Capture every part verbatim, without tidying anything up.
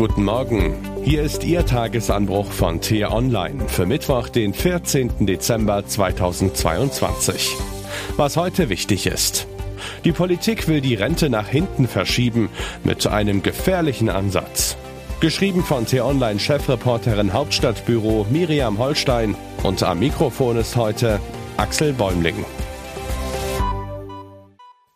Guten Morgen, hier ist Ihr Tagesanbruch von T-Online für Mittwoch, den vierzehnten Dezember zweitausendzweiundzwanzig. Was heute wichtig ist: Die Politik will die Rente nach hinten verschieben mit einem gefährlichen Ansatz. Geschrieben von T-Online-Chefreporterin Hauptstadtbüro Miriam Holstein und am Mikrofon ist heute Axel Bäumling.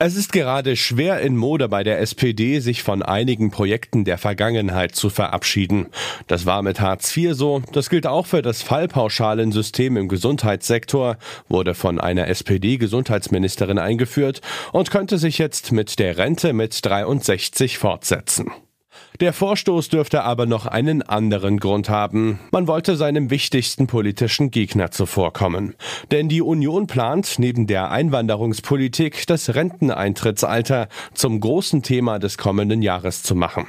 Es ist gerade schwer in Mode bei der S P D, sich von einigen Projekten der Vergangenheit zu verabschieden. Das war mit Hartz vier so, das gilt auch für das Fallpauschalensystem im Gesundheitssektor, wurde von einer S P D-Gesundheitsministerin eingeführt und könnte sich jetzt mit der Rente mit dreiundsechzig fortsetzen. Der Vorstoß dürfte aber noch einen anderen Grund haben. Man wollte seinem wichtigsten politischen Gegner zuvorkommen. Denn die Union plant neben der Einwanderungspolitik das Renteneintrittsalter zum großen Thema des kommenden Jahres zu machen.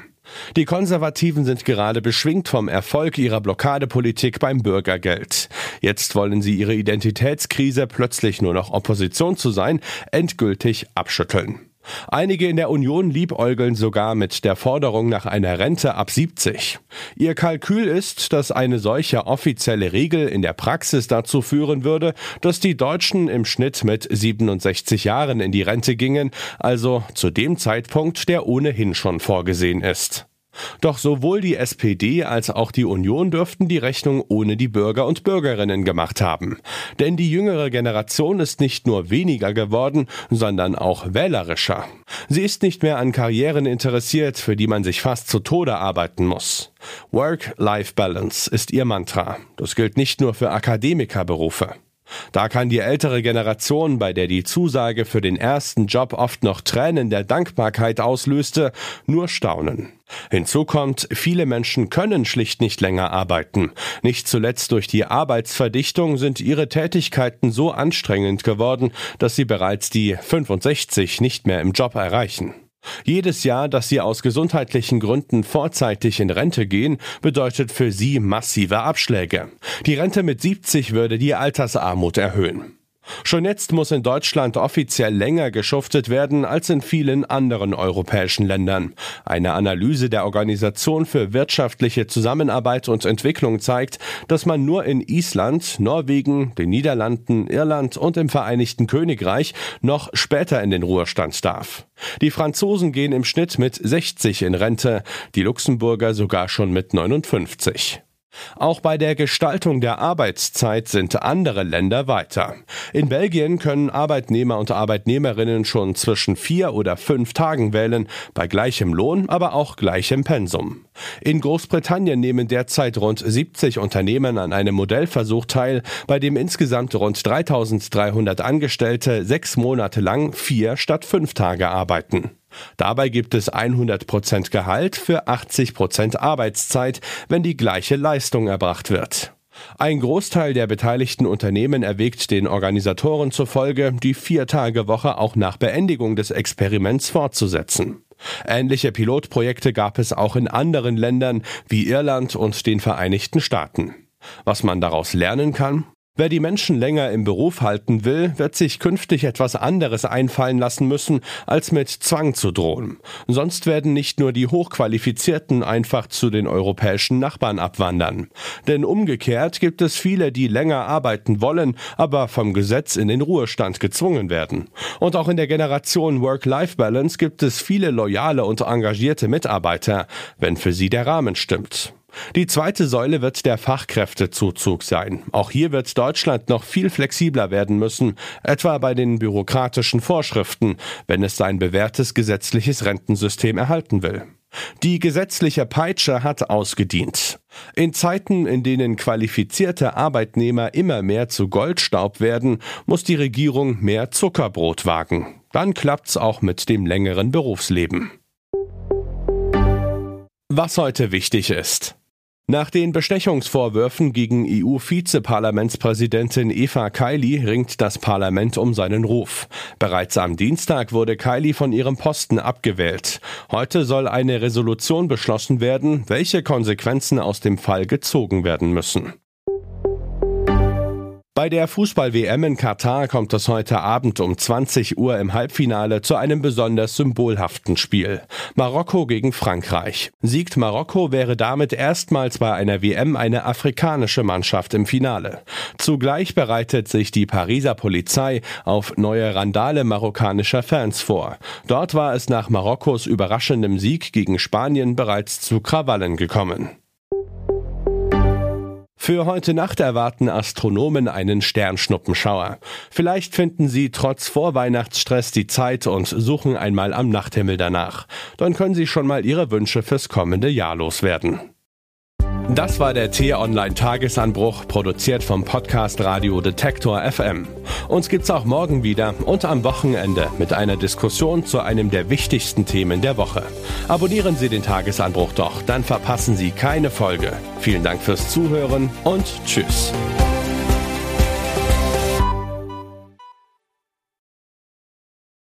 Die Konservativen sind gerade beschwingt vom Erfolg ihrer Blockadepolitik beim Bürgergeld. Jetzt wollen sie ihre Identitätskrise, plötzlich nur noch Opposition zu sein, endgültig abschütteln. Einige in der Union liebäugeln sogar mit der Forderung nach einer Rente ab siebzig. Ihr Kalkül ist, dass eine solche offizielle Regel in der Praxis dazu führen würde, dass die Deutschen im Schnitt mit siebenundsechzig Jahren in die Rente gingen, also zu dem Zeitpunkt, der ohnehin schon vorgesehen ist. Doch sowohl die S P D als auch die Union dürften die Rechnung ohne die Bürger und Bürgerinnen gemacht haben. Denn die jüngere Generation ist nicht nur weniger geworden, sondern auch wählerischer. Sie ist nicht mehr an Karrieren interessiert, für die man sich fast zu Tode arbeiten muss. Work-Life-Balance ist ihr Mantra. Das gilt nicht nur für Akademikerberufe. Da kann die ältere Generation, bei der die Zusage für den ersten Job oft noch Tränen der Dankbarkeit auslöste, nur staunen. Hinzu kommt, viele Menschen können schlicht nicht länger arbeiten. Nicht zuletzt durch die Arbeitsverdichtung sind ihre Tätigkeiten so anstrengend geworden, dass sie bereits die fünfundsechzig nicht mehr im Job erreichen. Jedes Jahr, dass sie aus gesundheitlichen Gründen vorzeitig in Rente gehen, bedeutet für sie massive Abschläge. Die Rente mit siebzig würde die Altersarmut erhöhen. Schon jetzt muss in Deutschland offiziell länger geschuftet werden als in vielen anderen europäischen Ländern. Eine Analyse der Organisation für wirtschaftliche Zusammenarbeit und Entwicklung zeigt, dass man nur in Island, Norwegen, den Niederlanden, Irland und im Vereinigten Königreich noch später in den Ruhestand darf. Die Franzosen gehen im Schnitt mit sechzig in Rente, die Luxemburger sogar schon mit neunundfünfzig. Auch bei der Gestaltung der Arbeitszeit sind andere Länder weiter. In Belgien können Arbeitnehmer und Arbeitnehmerinnen schon zwischen vier oder fünf Tagen wählen, bei gleichem Lohn, aber auch gleichem Pensum. In Großbritannien nehmen derzeit rund siebzig Unternehmen an einem Modellversuch teil, bei dem insgesamt rund dreitausenddreihundert Angestellte sechs Monate lang vier statt fünf Tage arbeiten. Dabei gibt es hundert Prozent Gehalt für achtzig Prozent Arbeitszeit, wenn die gleiche Leistung erbracht wird. Ein Großteil der beteiligten Unternehmen erwägt den Organisatoren zufolge, die Vier-Tage-Woche auch nach Beendigung des Experiments fortzusetzen. Ähnliche Pilotprojekte gab es auch in anderen Ländern wie Irland und den Vereinigten Staaten. Was man daraus lernen kann? Wer die Menschen länger im Beruf halten will, wird sich künftig etwas anderes einfallen lassen müssen, als mit Zwang zu drohen. Sonst werden nicht nur die Hochqualifizierten einfach zu den europäischen Nachbarn abwandern. Denn umgekehrt gibt es viele, die länger arbeiten wollen, aber vom Gesetz in den Ruhestand gezwungen werden. Und auch in der Generation Work-Life-Balance gibt es viele loyale und engagierte Mitarbeiter, wenn für sie der Rahmen stimmt. Die zweite Säule wird der Fachkräftezuzug sein. Auch hier wird Deutschland noch viel flexibler werden müssen, etwa bei den bürokratischen Vorschriften, wenn es sein bewährtes gesetzliches Rentensystem erhalten will. Die gesetzliche Peitsche hat ausgedient. In Zeiten, in denen qualifizierte Arbeitnehmer immer mehr zu Goldstaub werden, muss die Regierung mehr Zuckerbrot wagen. Dann klappt's auch mit dem längeren Berufsleben. Was heute wichtig ist: Nach den Bestechungsvorwürfen gegen E U-Vizeparlamentspräsidentin Eva Kaili ringt das Parlament um seinen Ruf. Bereits am Dienstag wurde Kaili von ihrem Posten abgewählt. Heute soll eine Resolution beschlossen werden, welche Konsequenzen aus dem Fall gezogen werden müssen. Bei der Fußball-W M in Katar kommt es heute Abend um zwanzig Uhr im Halbfinale zu einem besonders symbolhaften Spiel. Marokko gegen Frankreich. Siegt Marokko, wäre damit erstmals bei einer W M eine afrikanische Mannschaft im Finale. Zugleich bereitet sich die Pariser Polizei auf neue Randale marokkanischer Fans vor. Dort war es nach Marokkos überraschendem Sieg gegen Spanien bereits zu Krawallen gekommen. Für heute Nacht erwarten Astronomen einen Sternschnuppenschauer. Vielleicht finden Sie trotz Vorweihnachtsstress die Zeit und suchen einmal am Nachthimmel danach. Dann können Sie schon mal Ihre Wünsche fürs kommende Jahr loswerden. Das war der T-Online Tagesanbruch, produziert vom Podcast Radio Detektor F M. Uns gibt's auch morgen wieder und am Wochenende mit einer Diskussion zu einem der wichtigsten Themen der Woche. Abonnieren Sie den Tagesanbruch doch, dann verpassen Sie keine Folge. Vielen Dank fürs Zuhören und tschüss.